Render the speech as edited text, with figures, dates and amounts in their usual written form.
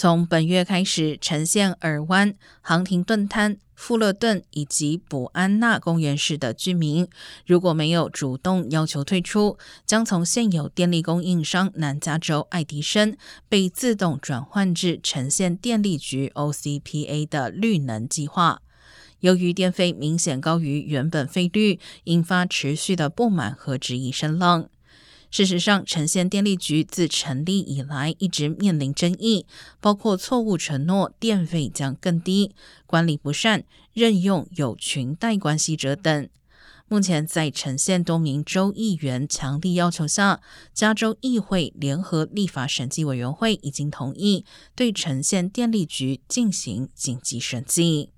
从本月开始呈现尔湾、杭廷顿滩、富勒顿以及伯安纳公园市的居民，如果没有主动要求退出，将从现有电力供应商南加州爱迪生被自动转换至呈现电力局 OCPA 的绿能计划。由于电费明显高于原本费率，引发持续的不满和质疑声浪。事实上，呈现电力局自成立以来一直面临争议，包括错误承诺电费将更低、管理不善、任用有裙带关系者等。目前在呈现多名州议员强力要求下，加州议会联合立法审计委员会已经同意对呈现电力局进行紧急审计。